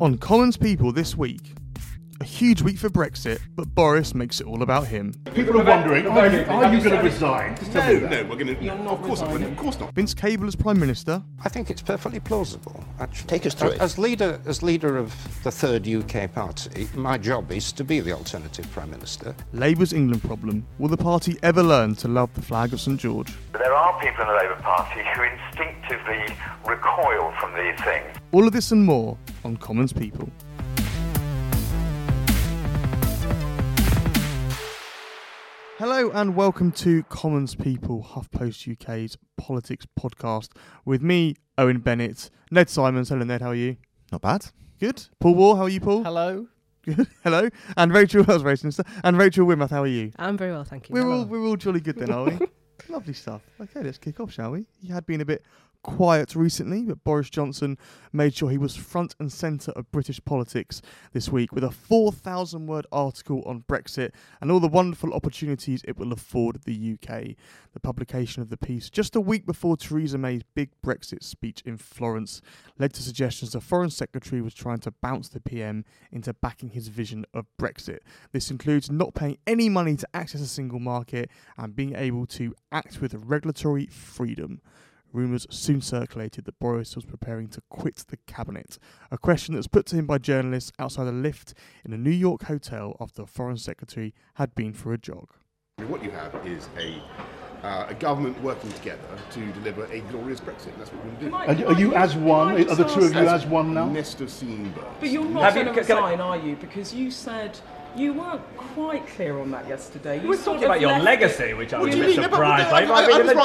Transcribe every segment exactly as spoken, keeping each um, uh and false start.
On Commons People this week, a huge week for Brexit, but Boris makes it all about him. People are wondering, are you, are you going to resign? Just tell no, me that. No, we're going to... No, no, of course not. Of course not. Vince Cable as Prime Minister. I think it's perfectly plausible. Actually. Take us through as, it. As leader, as leader of the third U K party, my job is to be the alternative Prime Minister. Labour's England problem. Will the party ever learn to love the flag of St George? There are people in the Labour Party who instinctively recoil from these things. All of this and more on Commons People. Hello and welcome to Commons People, HuffPost U K's politics podcast with me, Owen Bennett, Ned Simons. Hello Ned, how are you? Not bad. Good. Paul Waugh, how are you, Paul? Hello. Good. Hello. And Rachel, that was racing stuff. And Rachel Wearmouth, how are you? I'm very well, thank you. We're Hello. all we're all jolly good then, are we? Lovely stuff. Okay, let's kick off, shall we? You had been a bit quiet recently, but Boris Johnson made sure he was front and centre of British politics this week with a four thousand word article on Brexit and all the wonderful opportunities it will afford the U K. The publication of the piece just a week before Theresa May's big Brexit speech in Florence led to suggestions the Foreign Secretary was trying to bounce the P M into backing his vision of Brexit. This includes not paying any money to access a single market and being able to act with regulatory freedom. Rumours soon circulated that Boris was preparing to quit the cabinet, a question that was put to him by journalists outside a lift in a New York hotel after the Foreign Secretary had been for a jog. What you have is a, uh, a government working together to deliver a glorious Brexit. That's what we're going to do. Are, are you as one? Are the two of you as one now? Nest of singing birds. But you're not going to resign, are you? Because you said... You weren't quite clear on that yesterday. You were talking about your legacy, it. which I was a bit surprised by. I was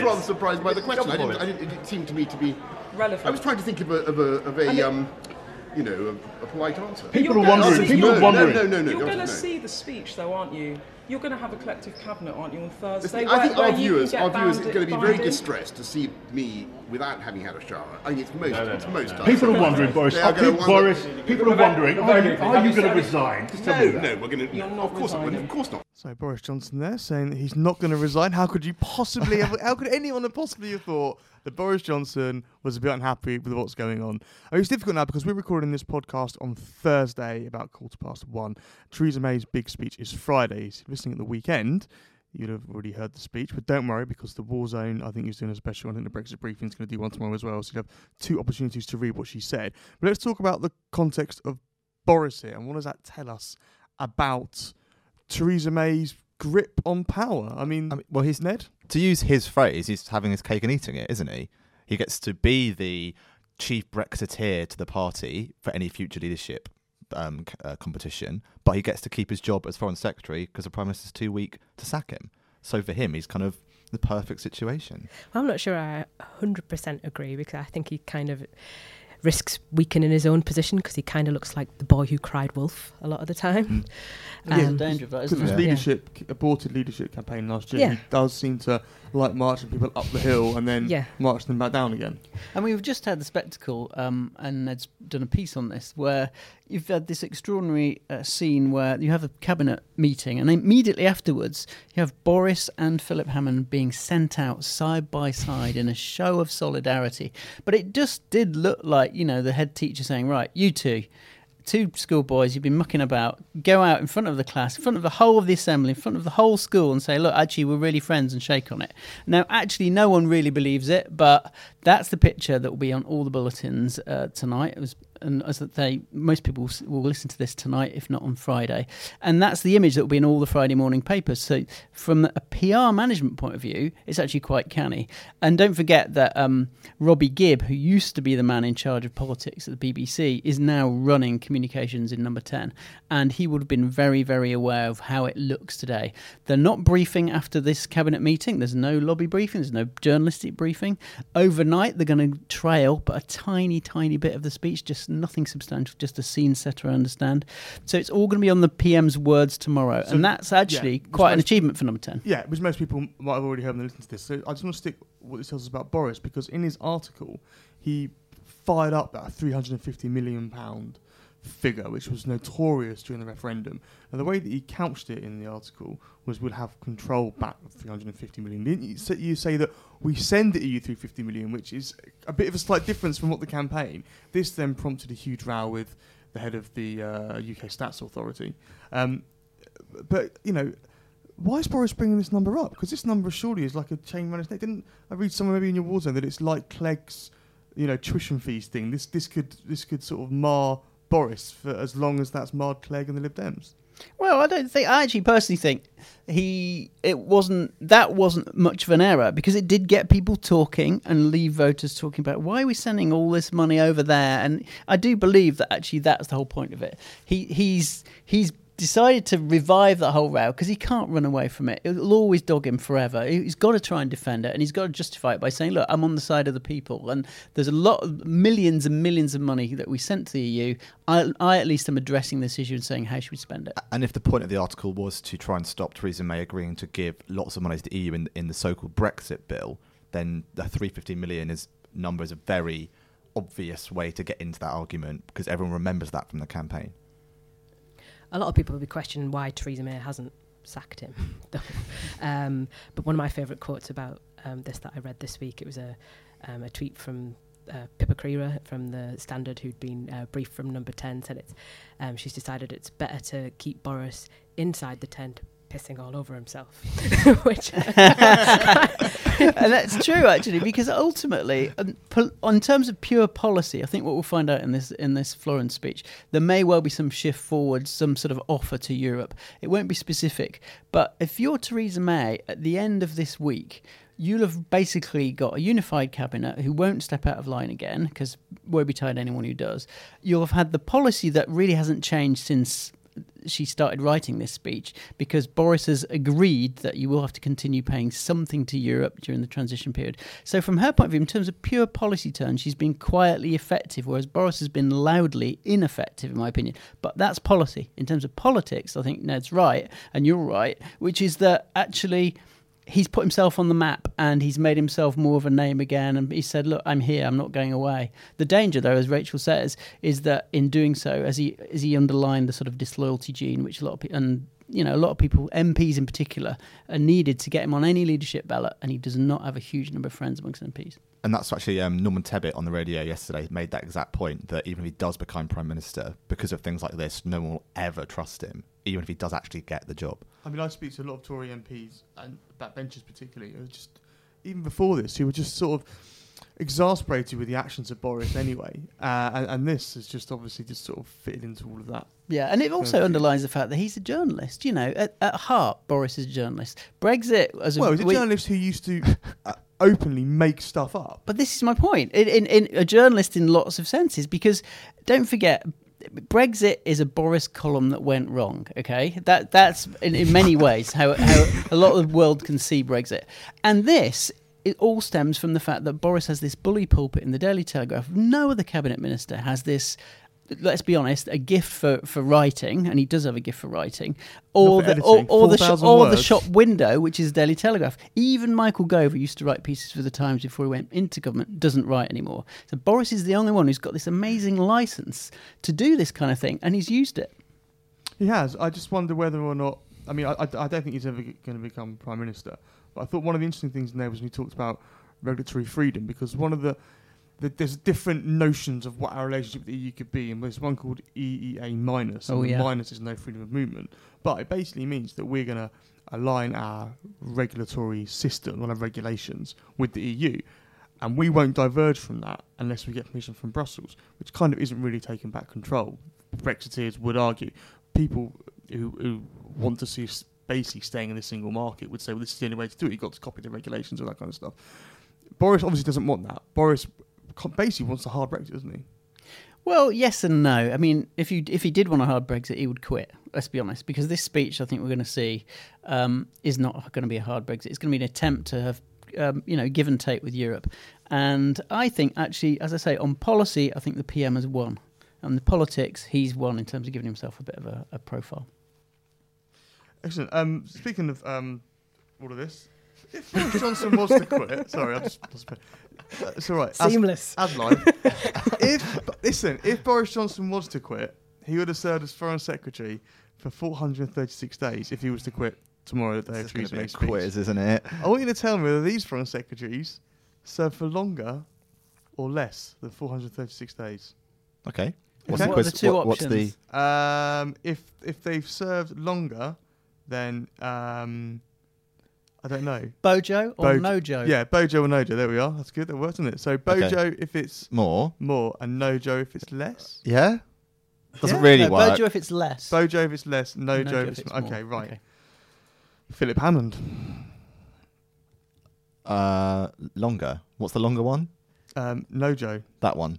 rather surprised by the question. I didn't, I didn't, it seemed to me to be... relevant. I was trying to think of a, of a, of a um, you know, a, a polite answer. People are wondering. People are wondering. No, no, no. You're going to see the speech, though, aren't you? You're going to have a collective cabinet, aren't you, on Thursday? I think our viewers are going to be very distressed to see me without having had a shower. I mean, it's most, no, no, it's no, most no. People are wondering, Boris. Are people, wonder, Boris, people are wondering, are you, are you going to resign? Just tell no, me that. No, we're going to... Of course not, of course not. So Boris Johnson there saying that he's not going to resign. How could you possibly... have, how could anyone have possibly have thought that Boris Johnson was a bit unhappy with what's going on? I mean, it's difficult now because we're recording this podcast on Thursday about quarter past one. Theresa May's big speech is Friday. So listening at the weekend... You'd have already heard the speech, but don't worry because the War Zone, I think, is doing a special. I think the Brexit briefing is going to do one tomorrow as well, so you'll have two opportunities to read what she said. But let's talk about the context of Boris here and what does that tell us about Theresa May's grip on power? I mean, I mean well, he's Ned. To use his phrase, he's having his cake and eating it, isn't he? He gets to be the chief Brexiteer to the party for any future leadership Um, uh, competition, but he gets to keep his job as Foreign Secretary because the Prime Minister's too weak to sack him. So for him, he's kind of the perfect situation. Well, I'm not sure I one hundred percent agree because I think he kind of risks weakening his own position because he kind of looks like the boy who cried wolf a lot of the time. Mm. Um, yeah, there's danger of that, isn't there? Because his leadership, yeah. aborted leadership campaign last year, yeah. he does seem to like marching people up the hill and then yeah. march them back down again. And we've just had the spectacle, um, and Ned's done a piece on this, where you've had this extraordinary uh, scene where you have a cabinet meeting and immediately afterwards you have Boris and Philip Hammond being sent out side by side in a show of solidarity. But it just did look like, you know, the head teacher saying, right, you two, two schoolboys, you've been mucking about, go out in front of the class, in front of the whole of the assembly, in front of the whole school and say, look, actually, we're really friends and shake on it. Now, actually, no one really believes it, but that's the picture that will be on all the bulletins uh, tonight. It was and as they most people will listen to this tonight, if not on Friday. And that's the image that will be in all the Friday morning papers. So from a P R management point of view, it's actually quite canny. And don't forget that um, Robbie Gibb, who used to be the man in charge of politics at the B B C, is now running communications in Number ten. And he would have been very, very aware of how it looks today. They're not briefing after this cabinet meeting. There's no lobby briefing. There's no journalistic briefing. Overnight, they're going to trail but a tiny, tiny bit of the speech, just nothing substantial, just a scene setter, I understand. So it's all going to be on the P M's words tomorrow. So and that's actually yeah, quite an most, achievement for Number ten. Yeah, which most people might have already heard when they listen to this. So I just want to stick what this tells us about Boris, because in his article, he fired up that three hundred fifty million pounds figure, which was notorious during the referendum. And the way that he couched it in the article was we'll have control back of three hundred fifty million. Didn't you say, you say that we send the E U three hundred fifty million, which is a bit of a slight difference from what the campaign. This then prompted a huge row with the head of the uh, U K Stats Authority. Um, but, you know, why is Boris bringing this number up? Because this number surely is like a chain runner's neck. Didn't I read somewhere maybe in your war zone that it's like Clegg's, you know, tuition fees thing? This this could this could sort of mar Boris for as long as that's Mard Clegg and the Lib Dems. Well, I don't think. I actually personally think he it wasn't that wasn't much of an error, because it did get people talking and leave voters talking about why are we sending all this money over there. And I do believe that actually that's the whole point of it. He he's he's. decided to revive that whole row because he can't run away from it. It'll always dog him forever. He's got to try and defend it, and he's got to justify it by saying, look, I'm on the side of the people, and there's a lot of millions and millions of money that we sent to the E U. I, I at least am addressing this issue and saying, how should we spend it? And if the point of the article was to try and stop Theresa May agreeing to give lots of money to the E U in, in the so-called Brexit bill, then the three hundred fifty million is number is a very obvious way to get into that argument, because everyone remembers that from the campaign. A lot of people will be questioning why Theresa May hasn't sacked him. um, but one of my favourite quotes about um, this that I read this week, it was a, um, a tweet from uh, Pippa Creera from The Standard, who'd been uh, briefed from Number ten, said it's, um, she's decided it's better to keep Boris inside the tent, pissing all over himself. Which and that's true, actually, because ultimately, um, pol- on terms of pure policy, I think what we'll find out in this in this Florence speech, there may well be some shift forward, some sort of offer to Europe. It won't be specific, but if you're Theresa May, at the end of this week, you'll have basically got a unified cabinet who won't step out of line again, because won't be tied to anyone who does. You'll have had the policy that really hasn't changed since she started writing this speech, because Boris has agreed that you will have to continue paying something to Europe during the transition period. So from her point of view, in terms of pure policy terms, she's been quietly effective, whereas Boris has been loudly ineffective, in my opinion. But that's policy. In terms of politics, I think Ned's right, and you're right, which is that actually he's put himself on the map and he's made himself more of a name again. And he said, look, I'm here, I'm not going away. The danger, though, as Rachel says, is that in doing so, as he as he underlined the sort of disloyalty gene, which a lot of people, and, you know, a lot of people, M Ps in particular, are needed to get him on any leadership ballot. And he does not have a huge number of friends amongst M Ps. And that's actually um, Norman Tebbit on the radio yesterday made that exact point, that even if he does become Prime Minister, because of things like this, no one will ever trust him, even if he does actually get the job. I mean, I speak to a lot of Tory M Ps, and backbenchers particularly, who just, even before this, who were just sort of exasperated with the actions of Boris anyway. Uh, and, and this is just obviously just sort of fitted into all of that. Yeah, and it also underlines the fact that he's a journalist. You know, at, at heart, Boris is a journalist. Brexit, as a... Well, he's a we- journalist who used to... Uh, openly make stuff up. But this is my point. In, in, in a journalist in lots of senses, because don't forget, Brexit is a Boris column that went wrong, okay? That That's in, in many ways how, how a lot of the world can see Brexit. And this, it all stems from the fact that Boris has this bully pulpit in the Daily Telegraph. No other cabinet minister has this, let's be honest, a gift for, for writing, and he does have a gift for writing, or the or, or, the, sh- or the shop window, which is Daily Telegraph. Even Michael Gove, used to write pieces for the Times before he went into government, doesn't write anymore. So Boris is the only one who's got this amazing licence to do this kind of thing, and he's used it. He has. I just wonder whether or not... I mean, I, I, I don't think he's ever going to become Prime Minister, but I thought one of the interesting things in there was when he talked about regulatory freedom, because one of the... There's different notions of what our relationship with the E U could be, and there's one called E E A minus. Oh, and yeah. Minus is no freedom of movement, but it basically means that we're going to align our regulatory system, or our regulations, with the E U. And we won't diverge from that unless we get permission from Brussels, which kind of isn't really taking back control. Brexiteers would argue. People who, who want to see us basically staying in the single market would say, well, this is the only way to do it. You've got to copy the regulations, all that kind of stuff. Boris obviously doesn't want that. Boris basically wants a hard Brexit, doesn't he? Well, yes and no. I mean, if you if he did want a hard Brexit, he would quit, let's be honest, because this speech I think we're going to see um, is not going to be a hard Brexit. It's going to be an attempt to have, um, you know, give and take with Europe. And I think actually, as I say, on policy, I think the P M has won. And the politics, he's won in terms of giving himself a bit of a, a profile. Excellent. Um, speaking of um, all of this, if Boris Johnson was to quit, sorry, I'm just, it's all right. Seamless. Ad, ad line. If listen, if Boris Johnson was to quit, he would have served as Foreign Secretary for four hundred thirty-six days. If he was to quit tomorrow, the day of Tuesday, it's a quiz, isn't it? I want you to tell me whether these Foreign Secretaries serve for longer or less than four hundred thirty-six days. Okay. What's okay. The, what the two what, options? What's the um, if if they've served longer, then um, I don't know. Bojo or Bo- Nojo? Yeah, Bojo or Nojo. There we are. That's good. That works, isn't it? So Bojo okay. if it's more, more, and Nojo if it's less. Yeah, doesn't yeah. really no, work. Bojo if it's less. Bojo if it's less. Nojo, Nojo if it's, if it's more. Okay, right. Okay. Philip Hammond. Uh, longer. What's the longer one? Um, Nojo. That one.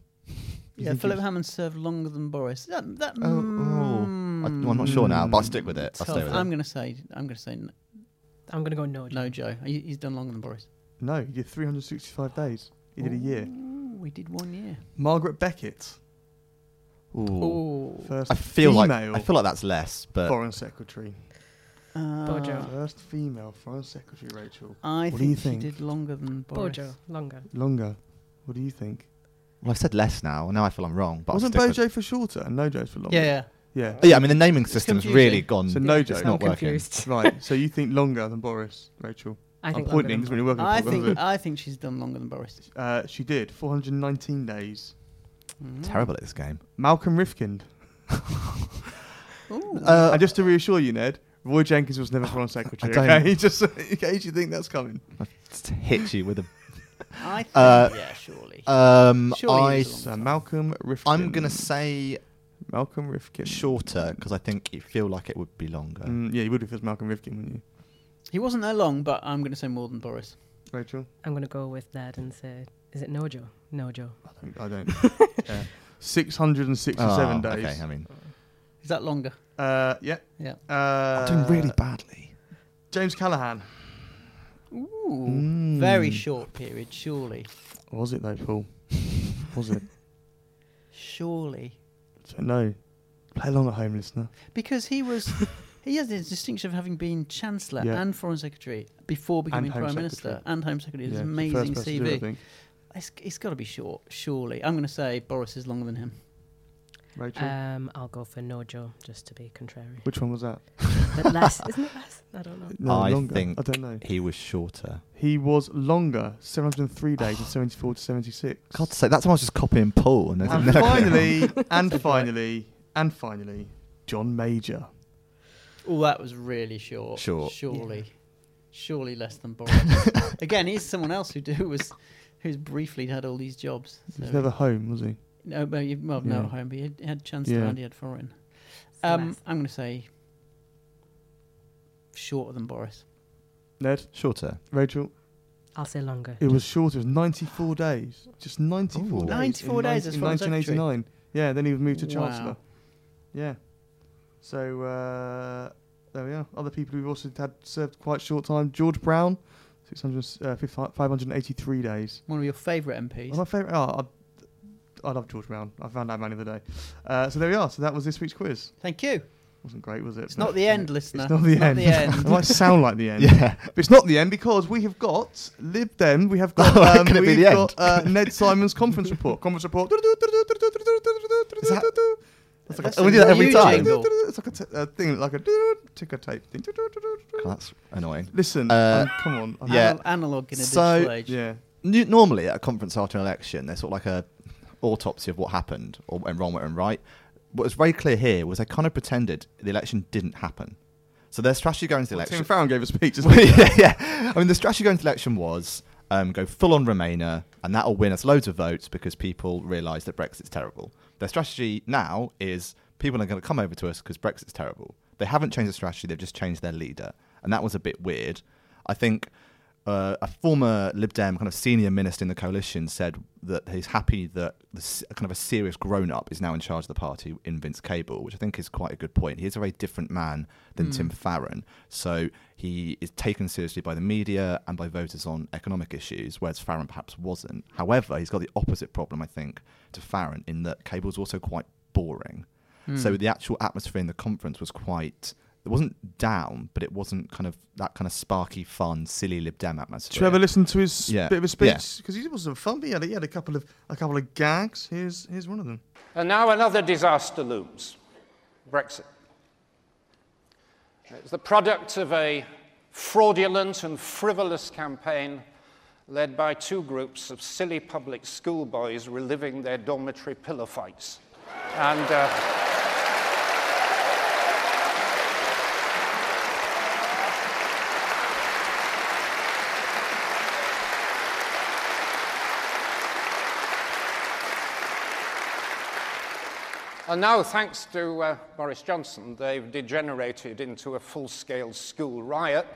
Yeah, Philip Hammond served longer than Boris. That, that oh, mm, oh. I, well, I'm not sure now, but I'll stick with it. I'll stay with I'm it. Gonna say, I'm going to say, no. I'm going to go no. No, Joe. He, he's done longer than Boris. No, he did three hundred sixty-five days. He Ooh, did a year. We did one year. Margaret Beckett. Ooh. Ooh. First I feel female. Like I feel like that's less, but Foreign Secretary. Uh, Bojo. First female Foreign Secretary, Rachel. I what think, do you think she did longer than Boris. Bojo, longer. Longer. What do you think? Well, I've said less now. Now I feel I'm wrong. But wasn't Bojo for shorter and Nojo's for longer? Yeah, yeah. Yeah, oh, yeah I mean, the naming it's system's confusing. Really gone. So Nojo's yeah, not confused. Working. Right, so you think longer than Boris, Rachel? I I'm think pointing because when you're working I for think, I think she's done longer than Boris. Uh, she did, four hundred nineteen days. Mm. Terrible at this game. Malcolm Rifkind. uh, and just to reassure you, Ned, Roy Jenkins was never Foreign Secretary. Okay? He just, in case you think that's coming. I'll just hit you with a... I think, uh, yeah, surely. Um, surely I, uh, Malcolm Rifkind. I'm going to say Malcolm Rifkind. Shorter, because I think you feel like it would be longer. Mm, yeah, you would if it was Malcolm Rifkind, wouldn't you? He wasn't that long, but I'm going to say more than Boris. Rachel? I'm going to go with that and say, is it Nojo? Nojo. I don't. I don't. yeah. six hundred sixty-seven oh, days. Okay, I mean. Is that longer? Uh, yeah. Yeah. Uh, I'm doing really badly. James Callaghan. Ooh, mm. Very short period, surely. Was it though, Paul? Was it? Surely. So no. Play along at home, listener. Because he was, he has the distinction of having been Chancellor yeah. and Foreign Secretary before becoming Prime Secretary. Minister and Home Secretary. It's yeah, an amazing C V. Do, I think. It's, it's got to be short, surely. I'm going to say Boris is longer than him. Rachel? Um, I'll go for Nojo, just to be contrary. Which one was that? less, isn't it less? I don't know. No, I longer. think I don't know. He was shorter. He was longer, seven hundred three days and seventy-four to seventy-six. God, to say, that's why I was just copying Paul. And, and finally, and finally, and finally, John Major. Oh, that was really short. Short. Surely. Yeah. Surely less than Boris. Again, he's someone else who, do, who was, who's briefly had all these jobs. So. He was never home, was he? No, but you, well, yeah. no home, but he had, had Chancellor yeah. and he had Foreign. Um, I'm going to say shorter than Boris. Ned? Shorter. Rachel? I'll say longer. It was shorter. It was ninety-four days. Just ninety-four Ooh. days. ninety-four days as Foreign Secretary. In nineteen eighty-nine. Yeah, then he was moved to wow. Chancellor. Yeah. So, uh, there we are. Other people who've also had served quite short time. George Brown, six hundred, uh, five hundred eighty-three days. One of your favourite M Ps. Oh, my favourite. Oh, I I love George Brown. I found out man of the day. Uh, so there we are. So that was this week's quiz. Thank you. Wasn't great, was it? It's but not the end, listener. It's not the it's end. Not the end. It might sound like the end. Yeah. But it's not the end because we have got Lib Dem. We have got, um, Can it be the got end? Uh, Ned Simons' conference report. Conference report. Is that? That's like a, we do that every time. Jingle. It's like a t- uh, thing, like a ticker tape thing. Oh, that's annoying. Listen, uh, um, come on. I'm yeah. Analog in a so, digital age. Yeah. N- normally at a conference after an election, there's sort of like a autopsy of what happened or and wrong and right. What was very clear here was they kind of pretended the election didn't happen. So their strategy going into the well, election... Tim Farron gave a speech. Well, yeah, yeah. I mean, the strategy going into the election was um, go full on Remainer, And that will win us loads of votes because people realise that Brexit's terrible. Their strategy now is people are going to come over to us because Brexit's terrible. They haven't changed the strategy, they've just changed their leader. And that was a bit weird. I think uh, a former Lib Dem kind of senior minister in the coalition said that he's happy that this kind of a serious grown-up is now in charge of the party in Vince Cable, which I think is quite a good point. He is a very different man than mm. Tim Farron. So he is taken seriously by the media and by voters on economic issues, whereas Farron perhaps wasn't. However, he's got the opposite problem, I think, to Farron in that Cable's also quite boring. Mm. So the actual atmosphere in the conference was quite... It wasn't down, but it wasn't kind of that kind of sparky, fun, silly Lib Dem atmosphere. Did you ever listen to his yeah. bit of his speech? Because yeah. he wasn't fun, but he had, he had a couple of a couple of gags. Here's here's one of them. And now another disaster looms, Brexit. It's the product of a fraudulent and frivolous campaign led by two groups of silly public schoolboys reliving their dormitory pillow fights, and. Uh, And now, thanks to uh, Boris Johnson, they've degenerated into a full-scale school riot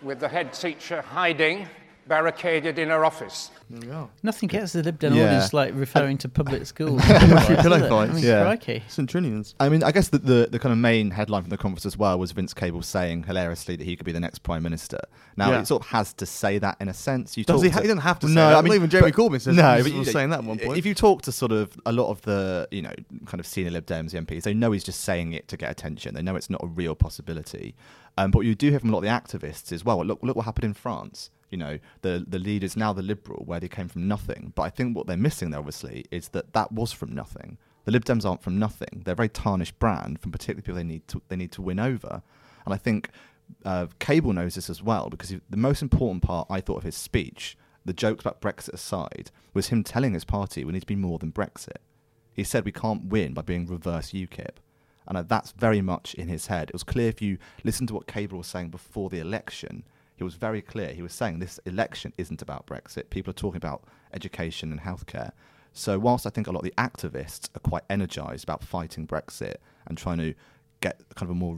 with the head teacher hiding, barricaded in her office. Yeah. Nothing gets the Lib Dem yeah. audience like referring to public schools. Pillow fights, yeah. Crikey. Saint Trinians. I mean, I guess the, the, the kind of main headline from the conference as well was Vince Cable saying, hilariously, that he could be the next Prime Minister. Now, yeah. he sort of has to say that in a sense. You Does he, ha- he doesn't have to no, say that. I mean, even Jeremy Corbyn says no, he was saying that at one point. If you talk to sort of a lot of the, you know, kind of senior Lib Dems, the M Ps, they know he's just saying it to get attention. They know it's not a real possibility. Um, but what you do hear from a lot of the activists is, well, look, look what happened in France. You know, the the lead is now the Liberal, where they came from nothing. But I think what they're missing, though, obviously, is that that was from nothing. The Lib Dems aren't from nothing. They're a very tarnished brand from particularly people they need to they need to win over. And I think uh, Cable knows this as well, because he, the most important part, I thought, of his speech, the jokes about Brexit aside, was him telling his party we need to be more than Brexit. He said we can't win by being reverse U KIP. And uh, that's very much in his head. It was clear if you listen to what Cable was saying before the election... He was very clear. He was saying this election isn't about Brexit. People are talking about education and healthcare. So whilst I think a lot of the activists are quite energised about fighting Brexit and trying to get kind of a more,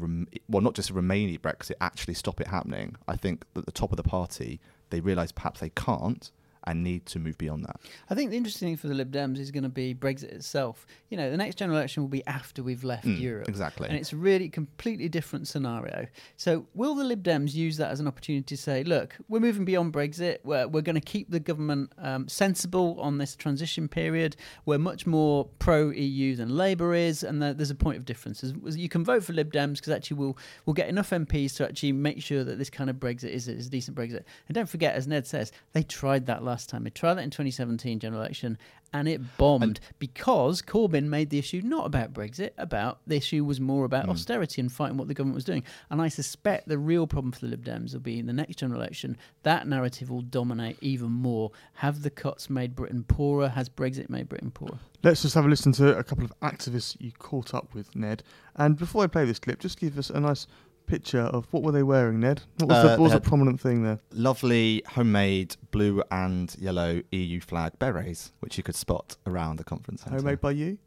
well, not just a Remainy Brexit, actually stop it happening, I think that the top of the party, they realise perhaps they can't and need to move beyond that. I think the interesting thing for the Lib Dems is going to be Brexit itself. You know, the next general election will be after we've left mm, Europe. Exactly. And it's a really completely different scenario. So will the Lib Dems use that as an opportunity to say, look, we're moving beyond Brexit, we're, we're going to keep the government um, sensible on this transition period, we're much more pro-E U than Labour is, and the, there's a point of difference. You can vote for Lib Dems because actually we'll, we'll get enough M Ps to actually make sure that this kind of Brexit is, is a decent Brexit. And don't forget, as Ned says, they tried that last Last time. They tried that in twenty seventeen general election and it bombed and because Corbyn made the issue not about Brexit, about the issue was more about mm. austerity and fighting what the government was doing. And I suspect the real problem for the Lib Dems will be in the next general election. That narrative will dominate even more. Have the cuts made Britain poorer? Has Brexit made Britain poorer? Let's just have a listen to a couple of activists you caught up with, Ned. And before I play this clip, just give us a nice picture of what were they wearing, Ned? What was, uh, the, what was the prominent thing there? Lovely homemade blue and yellow E U flag berets, which you could spot around the conference centre. Homemade by you?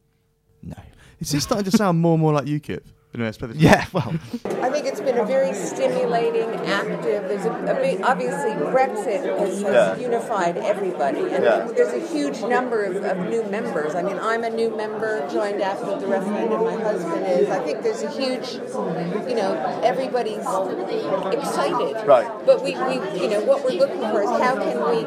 No. It's just starting to sound more and more like UKIP. Anyway, yeah, well. I think it's been a very stimulating, active, there's a, a big, obviously Brexit has, has yeah. unified everybody, and yeah. there's a huge number of, of new members. I mean, I'm a new member, joined after the referendum, my husband is. I think there's a huge, you know, everybody's excited. Right. But we, we you know, what we're looking for is how can we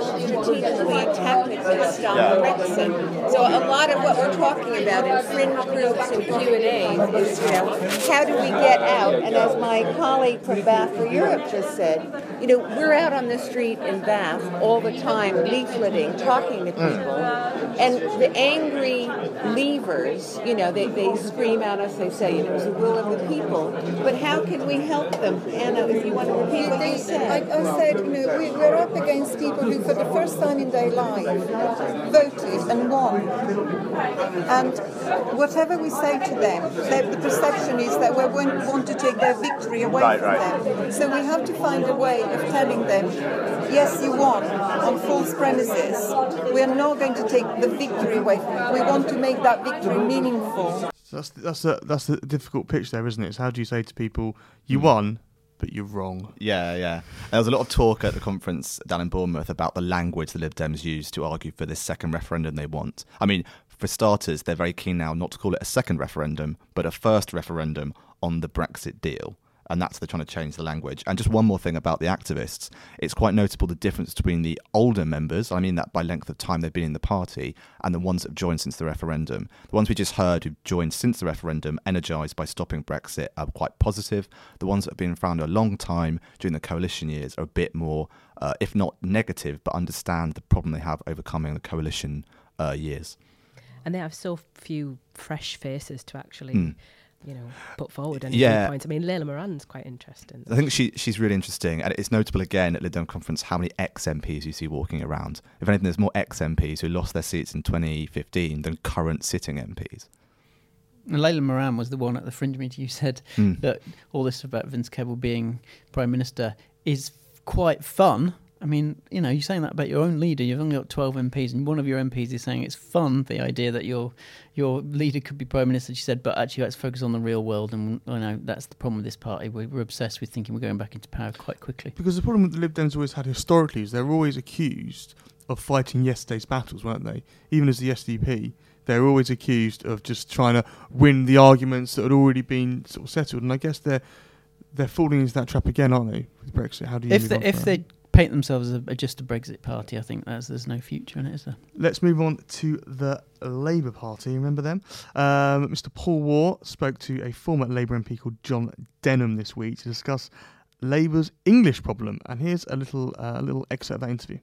strategically and tactically stop yeah. Brexit. So a lot of what we're talking about in fringe groups and Q and A is, you know, how do we get out? And as my colleague from Bath for Europe just said, you know, we're out on the street in Bath all the time, leafleting, talking to people, mm. and the angry leavers, you know, they, they scream at us, they say, you know, it's the will of the people, but how can we help them? Anna, if you want to repeat what you said. I, I said, you know, we, we're up against people who, for the first time in their life, voted and won. And whatever we say to them, the perception is that we won't want to take their victory away right, from right. them. So we have to find a way of telling them, yes, you won on false premises. We are not going to take the victory away from you. We want to make that victory meaningful. So that's that's the, that's the difficult pitch there, isn't it? It's how do you say to people, you won, but you're wrong. Yeah, yeah. There was a lot of talk at the conference down in Bournemouth about the language the Lib Dems use to argue for this second referendum they want. I mean, for starters, they're very keen now not to call it a second referendum, but a first referendum on the Brexit deal. And that's they're trying to change the language. And just one more thing about the activists. It's quite notable the difference between the older members, I mean that by length of time they've been in the party, and the ones that have joined since the referendum. The ones we just heard who've joined since the referendum, energised by stopping Brexit, are quite positive. The ones that have been around a long time during the coalition years are a bit more, uh, if not negative, but understand the problem they have overcoming the coalition uh, years. And they have so few fresh faces to actually... Mm. you know, put forward any yeah. points. I mean, Leila Moran's quite interesting. I think she she's really interesting. And it's notable, again, at Lib Dem Conference, how many ex-M Ps you see walking around. If anything, there's more ex-M Ps who lost their seats in twenty fifteen than current sitting M Ps. And Leila Moran was the one at the fringe meeting who said mm. that all this about Vince Cable being Prime Minister is quite fun. I mean, you know, you're saying that about your own leader. You've only got twelve M Ps, and one of your M Ps is saying it's fun, the idea that your your leader could be Prime Minister. She said, but actually let's focus on the real world, and I know that's the problem with this party. We're, we're obsessed with thinking we're going back into power quite quickly. Because the problem that the Lib Dems always had historically is they're always accused of fighting yesterday's battles, weren't they? Even as the S D P, they're always accused of just trying to win the arguments that had already been sort of settled, and I guess they're, they're falling into that trap again, aren't they, with Brexit? How do you if move they, on if they paint themselves as a, just a Brexit party, I think that's, there's no future in it, is there? Let's move on to the Labour Party. Remember them? Um, Mister Paul Waugh spoke to a former Labour M P called John Denham this week to discuss Labour's English problem. And here's a little uh, little excerpt of that interview.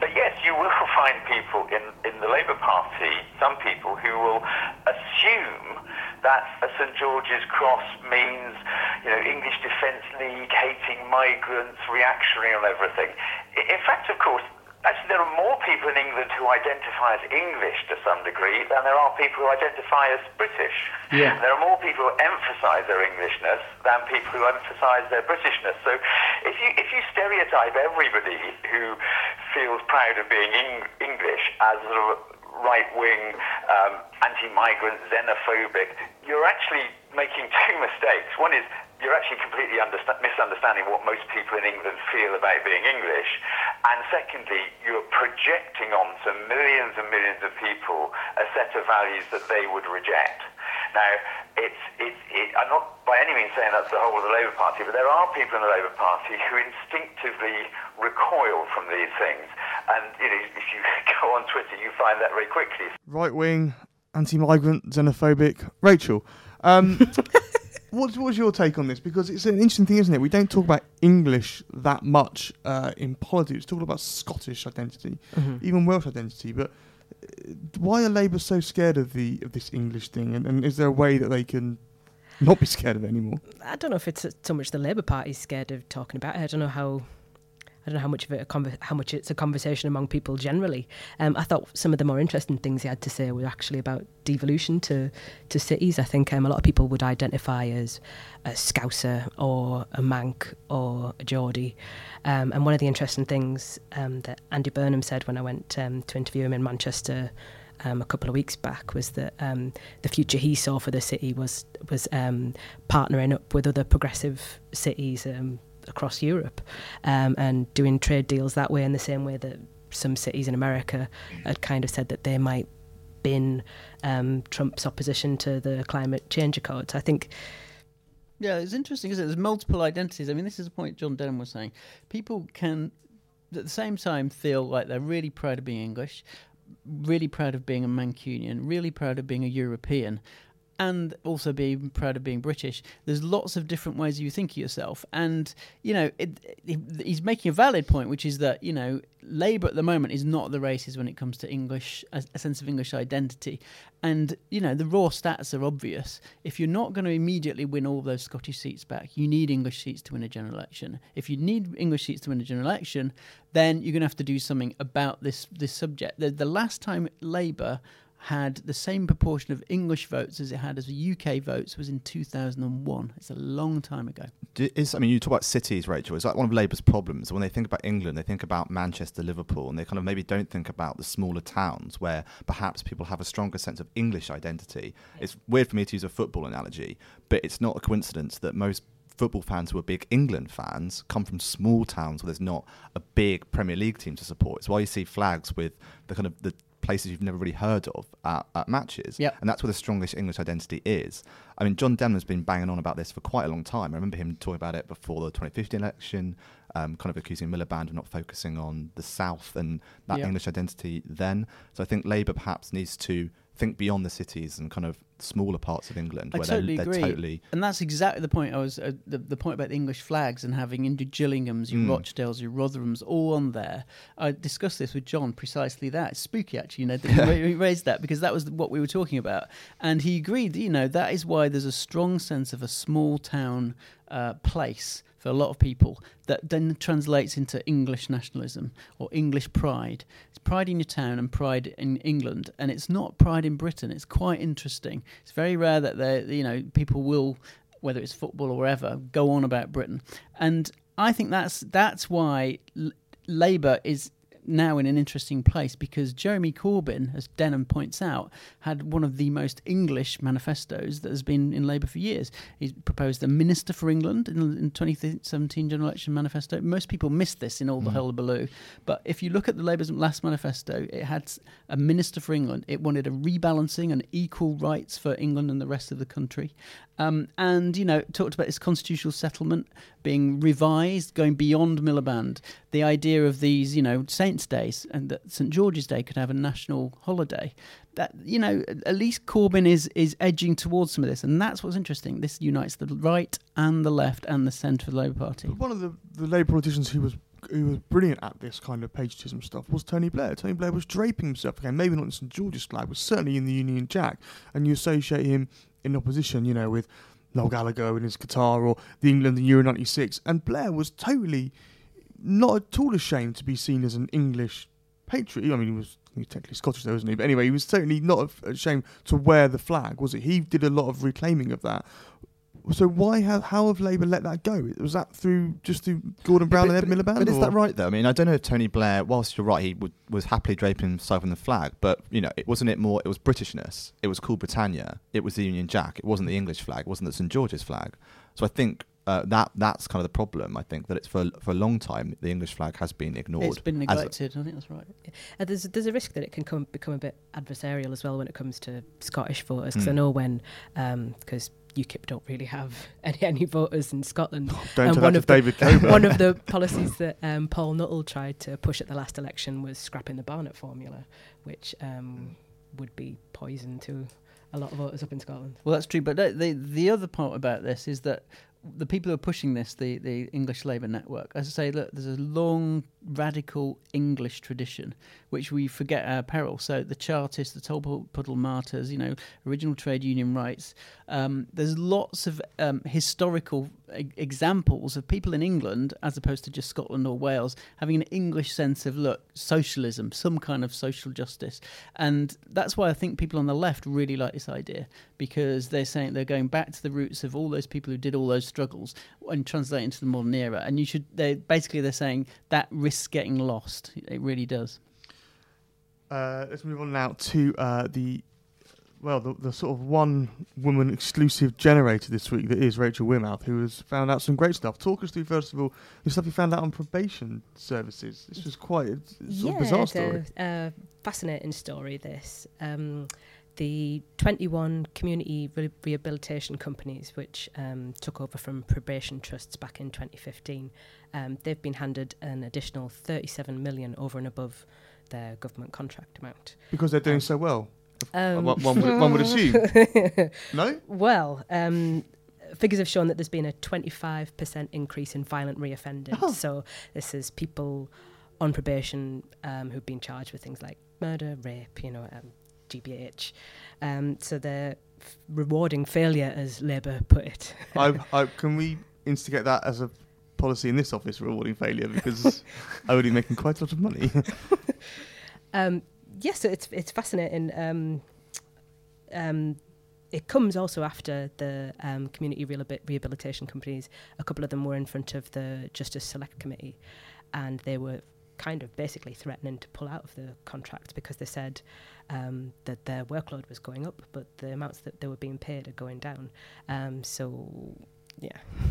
But yes, you will find people in, in the Labour Party, some people who will assume that a St George's Cross means, you know, English Defence League, hating migrants, reactionary on everything. In fact, of course, actually there are more people in England who identify as English to some degree than there are people who identify as British. Yeah. There are more people who emphasise their Englishness than people who emphasise their Britishness. So if you if you stereotype everybody who feels proud of being Eng- English as sort of right-wing, um, anti-migrant, xenophobic, you're actually making two mistakes. One is you're actually completely understa- misunderstanding what most people in England feel about being English. And secondly, you're projecting onto millions and millions of people a set of values that they would reject. Now, it's, it's, it, I'm not by any means saying that's the whole of the Labour Party, but there are people in the Labour Party who instinctively recoil from these things. And you know, if you go on Twitter, you find that very quickly. Right-wing, anti-migrant, xenophobic. Rachel, um, what was your take on this? Because it's an interesting thing, isn't it? We don't talk about English that much uh, in politics. We're talking about Scottish identity, mm-hmm. even Welsh identity. But why are Labour so scared of the of this English thing? And, and is there a way that they can not be scared of it anymore? I don't know if it's so much the Labour Party's scared of talking about it. I don't know how... I don't know how much of it a conver- how much it's a conversation among people generally. Um, I thought some of the more interesting things he had to say were actually about devolution to, to cities. I think um, a lot of people would identify as a Scouser or a Manc or a Geordie. Um, and one of the interesting things um, that Andy Burnham said when I went um, to interview him in Manchester um, a couple of weeks back was that um, the future he saw for the city was, was um, partnering up with other progressive cities um, across Europe um, and doing trade deals that way, in the same way that some cities in America had kind of said that they might bin um, Trump's opposition to the climate change accords. I think... Yeah, it's interesting, isn't it? There's multiple identities. I mean, this is the point John Denham was saying. People can, at the same time, feel like they're really proud of being English, really proud of being a Mancunian, really proud of being a European, and also being proud of being British. There's lots of different ways you think of yourself. And, you know, it, it, he's making a valid point, which is that, you know, Labour at the moment is not the races when it comes to English, a, a sense of English identity. And, you know, the raw stats are obvious. If you're not going to immediately win all those Scottish seats back, you need English seats to win a general election. If you need English seats to win a general election, then you're going to have to do something about this, this subject. The, the last time Labour had the same proportion of English votes as it had as U K votes was in two thousand one. It's a long time ago. Do, is, I mean, you talk about cities, Rachel. Is that one of Labour's problems? When they think about England, they think about Manchester, Liverpool, and they kind of maybe don't think about the smaller towns where perhaps people have a stronger sense of English identity. It's weird for me to use a football analogy, but it's not a coincidence that most football fans who are big England fans come from small towns where there's not a big Premier League team to support. It's why you see flags with the kind of the places you've never really heard of at, at matches. Yep. And that's where the strongest English identity is. I mean, John Denham has been banging on about this for quite a long time. I remember him talking about it before the twenty fifteen election, um, kind of accusing Miliband of not focusing on the South and that yep. English identity then. So I think Labour perhaps needs to think beyond the cities and kind of smaller parts of England. I where totally they're, they're agree. Totally... And that's exactly the point I was... Uh, the, the point about the English flags and having your Gillinghams, your mm. Rochdales, your Rotherhams all on there. I discussed this with John, precisely that. It's spooky, actually, you know, that he raised that because that was what we were talking about. And he agreed, you know, that is why there's a strong sense of a small town uh, place for a lot of people that then translates into English nationalism or English pride. It's pride in your town and pride in England, and it's not pride in Britain. It's quite interesting. It's very rare that they, you know, people will, whether it's football or whatever, go on about Britain. And I think that's that's why L- Labour is now in an interesting place, because Jeremy Corbyn, as Denham points out, had one of the most English manifestos that has been in Labour for years. He's proposed a minister for England in the twenty seventeen general election manifesto. Most people missed this in all the mm. hullabaloo. But if you look at the Labour's last manifesto, it had a minister for England. It wanted a rebalancing and equal rights for England and the rest of the country. Um, and, you know, talked about this constitutional settlement being revised, going beyond Miliband. The idea of these, you know, Saints' Days and that Saint George's Day could have a national holiday. That, you know, at least Corbyn is is edging towards some of this. And that's what's interesting. This unites the right and the left and the centre of the Labour Party. But one of the, the Labour politicians who was who was brilliant at this kind of patriotism stuff was Tony Blair. Tony Blair was draping himself, again, maybe not in Saint George's flag, but certainly in the Union Jack. And you associate him in opposition, you know, with Noel Gallagher and his guitar or the England in Euro ninety-six. And Blair was totally not at all ashamed to be seen as an English patriot. I mean, he was, he was technically Scottish though, wasn't he? But anyway, he was certainly not ashamed to wear the flag, was it? He did a lot of reclaiming of that. So why have how have Labour let that go? Was that through just through Gordon Brown but, and Ed Miliband? But or? Is that right though? I mean, I don't know if Tony Blair, whilst you're right, he w- was happily draping himself in the flag, but you know, it wasn't it more it was Britishness, it was Cool Britannia, it was the Union Jack, it wasn't the English flag, it wasn't the Saint George's flag. So I think Uh, that that's kind of the problem. I think that it's for for a long time the English flag has been ignored. It's been neglected. A, I think that's right. Uh, there's there's a risk that it can come, become a bit adversarial as well when it comes to Scottish voters. Because mm. I know when because um, U KIP don't really have any, any voters in Scotland. Don't and one of the, David Cameron. One of the policies that um, Paul Nuttall tried to push at the last election was scrapping the Barnett formula, which um, mm. would be poison to a lot of voters up in Scotland. Well, that's true. But the the, the other part about this is that the people who are pushing this, the, the English Labour network, as I say, look, there's a long, radical English tradition, which we forget our peril. So the Chartists, the Tolpuddle Martyrs, you know, original trade union rights. Um, there's lots of um, historical e- examples of people in England, as opposed to just Scotland or Wales, having an English sense of, look, socialism, some kind of social justice. And that's why I think people on the left really like this idea, because they're saying they're going back to the roots of all those people who did all those struggles and translate into the modern era. And you should, they basically, they're saying that risks getting lost. It really does. Uh, let's move on now to uh, the, well, the, the sort of one woman exclusive generator this week that is Rachel Wearmouth, who has found out some great stuff. Talk us through, first of all, the stuff you found out on probation services. This was quite a sort yeah, of bizarre story. Yeah, uh, fascinating story, this. Um, the twenty-one community re- rehabilitation companies which um, took over from probation trusts back in twenty fifteen, um, they've been handed an additional thirty-seven million over and above their government contract amount. Because they're doing um, so well? Um, one, one, would, one would assume. No? Well, um, figures have shown that there's been a twenty-five percent increase in violent reoffending. Oh. So this is people on probation um, who've been charged with things like murder, rape, you know, um, G B H. Um, so they're f- rewarding failure, as Labour put it. I, I, can we instigate that as a policy in this office, rewarding failure? Because I would be making quite a lot of money. um Yes, yeah, so it's it's fascinating. Um, um, it comes also after the um, community rehabilitation companies. A couple of them were in front of the Justice Select Committee, and they were kind of basically threatening to pull out of the contract because they said um, that their workload was going up, but the amounts that they were being paid are going down. Um, so, yeah.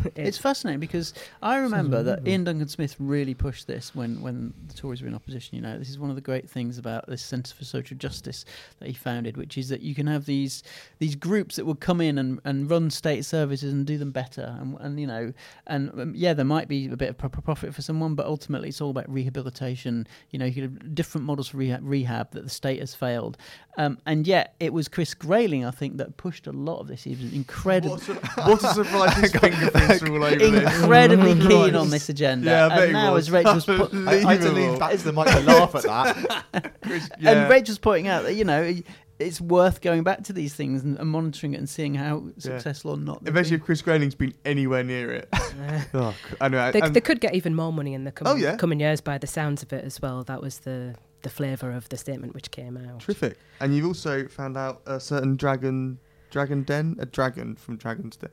it's, it's fascinating because I remember that Ian Duncan Smith really pushed this when, when the Tories were in opposition. You know, this is one of the great things about this Centre for Social Justice that he founded, which is that you can have these these groups that would come in and, and run state services and do them better. And, and you know, and um, yeah, there might be a bit of profit for someone, but ultimately it's all about rehabilitation. You know, you could have different models for reha- rehab that the state has failed. Um, and yet it was Chris Grayling, I think, that pushed a lot of this. He was incredible. What a surprise. All over incredibly this. Keen on this agenda, yeah, and now as Rachel's, po- I, I had to lean back to the mic to laugh at that. Yeah. And Rachel's pointing out that you know it's worth going back to these things and, and monitoring it and seeing how successful yeah. or not. Especially if Chris Grayling's been anywhere near it. Yeah. Oh, anyway, they, they could get even more money in the com- oh, yeah. coming years, by the sounds of it as well. That was the the flavour of the statement which came out. Terrific, and you've also found out a certain dragon, dragon den, a dragon from Dragon's Den.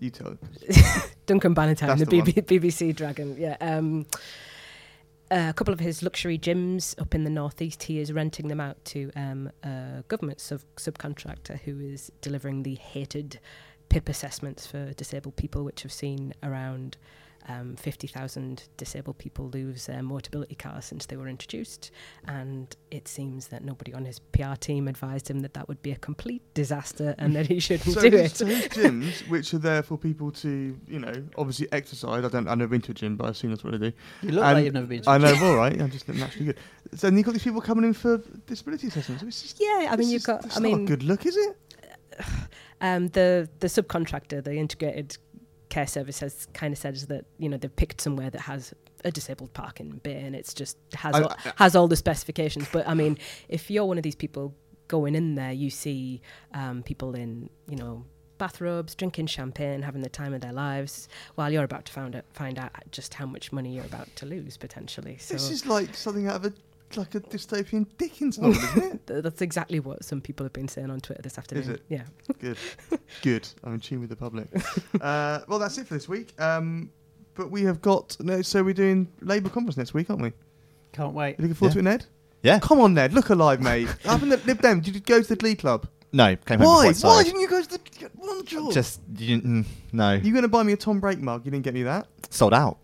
You tell Duncan Bannatyne, the, the B B- B B C Dragon. Yeah, um, uh, a couple of his luxury gyms up in the northeast. He is renting them out to um, a government sub- subcontractor who is delivering the hated P I P assessments for disabled people, which have seen around um, fifty thousand disabled people lose their mobility car since they were introduced. And it seems that nobody on his P R team advised him that that would be a complete disaster and that he shouldn't so do it. So these gyms, which are there for people to, you know, obviously exercise. I don't. I've never been to a gym, but I assume that's what they do. You look and like you've never been to a gym. I know, all right. I'm just naturally good. So and you've got these people coming in for disability assessments. It's just, yeah, I mean, you've got... It's not mean, a good look, is it? Um, the, the subcontractor, the integrated... care service has kind of said that you know they've picked somewhere that has a disabled parking bay and it's just has I, all, I, has all the specifications. But I mean, if you're one of these people going in there, you see um, people in you know bathrobes, drinking champagne, having the time of their lives, while you're about to find out, find out just how much money you're about to lose potentially. So this is like something out of a like a dystopian Dickens novel, isn't it? That's exactly what some people have been saying on Twitter this afternoon. Is it? Yeah. Good. Good. I'm in tune with the public. uh, well, that's it for this week. Um, but we have got... No, so we're doing Labour Conference next week, aren't we? Can't wait. Are you looking forward yeah. to it, Ned? Yeah. Come on, Ned. Look alive, mate. What happened at Lib Dem? Did you go to the Glee Club? No. Came Why? Home Why didn't you go to the... One job. Just... You didn't, no. You were going to buy me a Tom Brake mug. You didn't get me that. Sold out.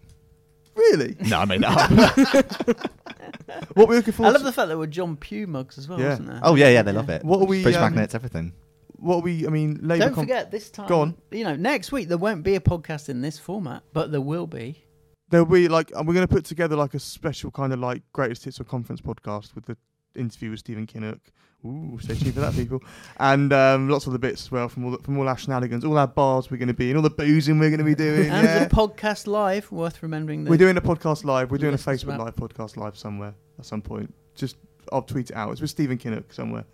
Really? No, I made that up. What we're looking for? I love the fact there were John Pugh mugs as well, yeah. wasn't there? Oh yeah, yeah, they yeah. love it. What are we? Fridge um, magnets, everything. What are we? I mean, Labour don't com- forget this time. Go on. You know, next week there won't be a podcast in this format, but there will be. There'll be like, and we're going to put together like a special kind of like greatest hits or conference podcast with the interview with Stephen Kinnock. Ooh, stay tuned for that, people. And um, lots of the bits as well from all the, from all our shenanigans, all our bars we're going to be in, all the boozing we're going to be doing. And yeah. the podcast live, worth remembering. That we're doing a podcast live. We're doing a Facebook live podcast live somewhere at some point. Just, I'll tweet it out. It's with Stephen Kinnock somewhere.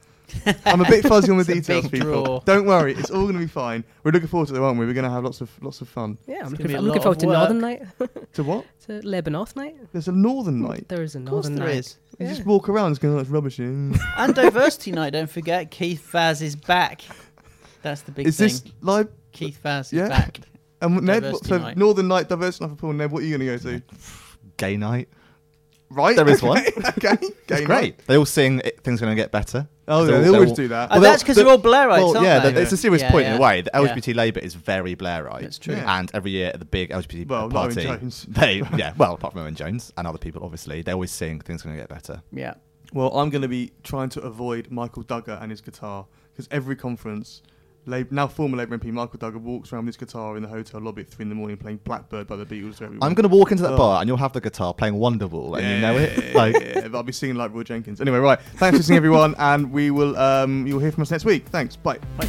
I'm a bit fuzzy on the details, people. Draw. Don't worry, it's all going to be fine. We're looking forward to it, aren't we? We're going to have lots of lots of fun. Yeah, I'm looking, for, I'm looking forward to work. Northern Night. To what? To Labour North Night. There's a Northern Night. There is a Northern Night. There is. You yeah. just walk around, it's going, oh, it's rubbish. And Diversity Night, don't forget, Keith Faz is back. That's the big is thing. Is this live? Keith Faz yeah. is back. And Ned, what, so night. Northern Night, Diversity Night for Paul. Ned, what are you going to go to? Gay Night. Right? There is okay. one. Okay. Gay it's Night. Great. They all sing it, Things Are Going to Get Better. Oh, yeah, all, they always all, do that. Oh, well, that's because they're, they're all Blairites, well, aren't yeah, they? Yeah, it's a serious yeah, point yeah. in a way. The L G B T yeah. Labour is very Blairite. That's true. Yeah. And every year at the big L G B T well, party... Well, Owen Jones. They, yeah, well, apart from Owen Jones and other people, obviously, they always sing Things Are Going to Get Better. Yeah. Well, I'm going to be trying to avoid Michael Dugher and his guitar, because every conference... Lab- now former Labour M P Michael Dugher walks around with his guitar in the hotel lobby at three in the morning playing Blackbird by the Beatles to everyone. I'm going to walk into that oh. bar and you'll have the guitar playing Wonderwall and yeah, you know it. Like. Yeah, but I'll be singing like Roy Jenkins. Anyway, right. Thanks for listening, everyone, and we will. Um, you'll hear from us next week. Thanks. Bye. Bye.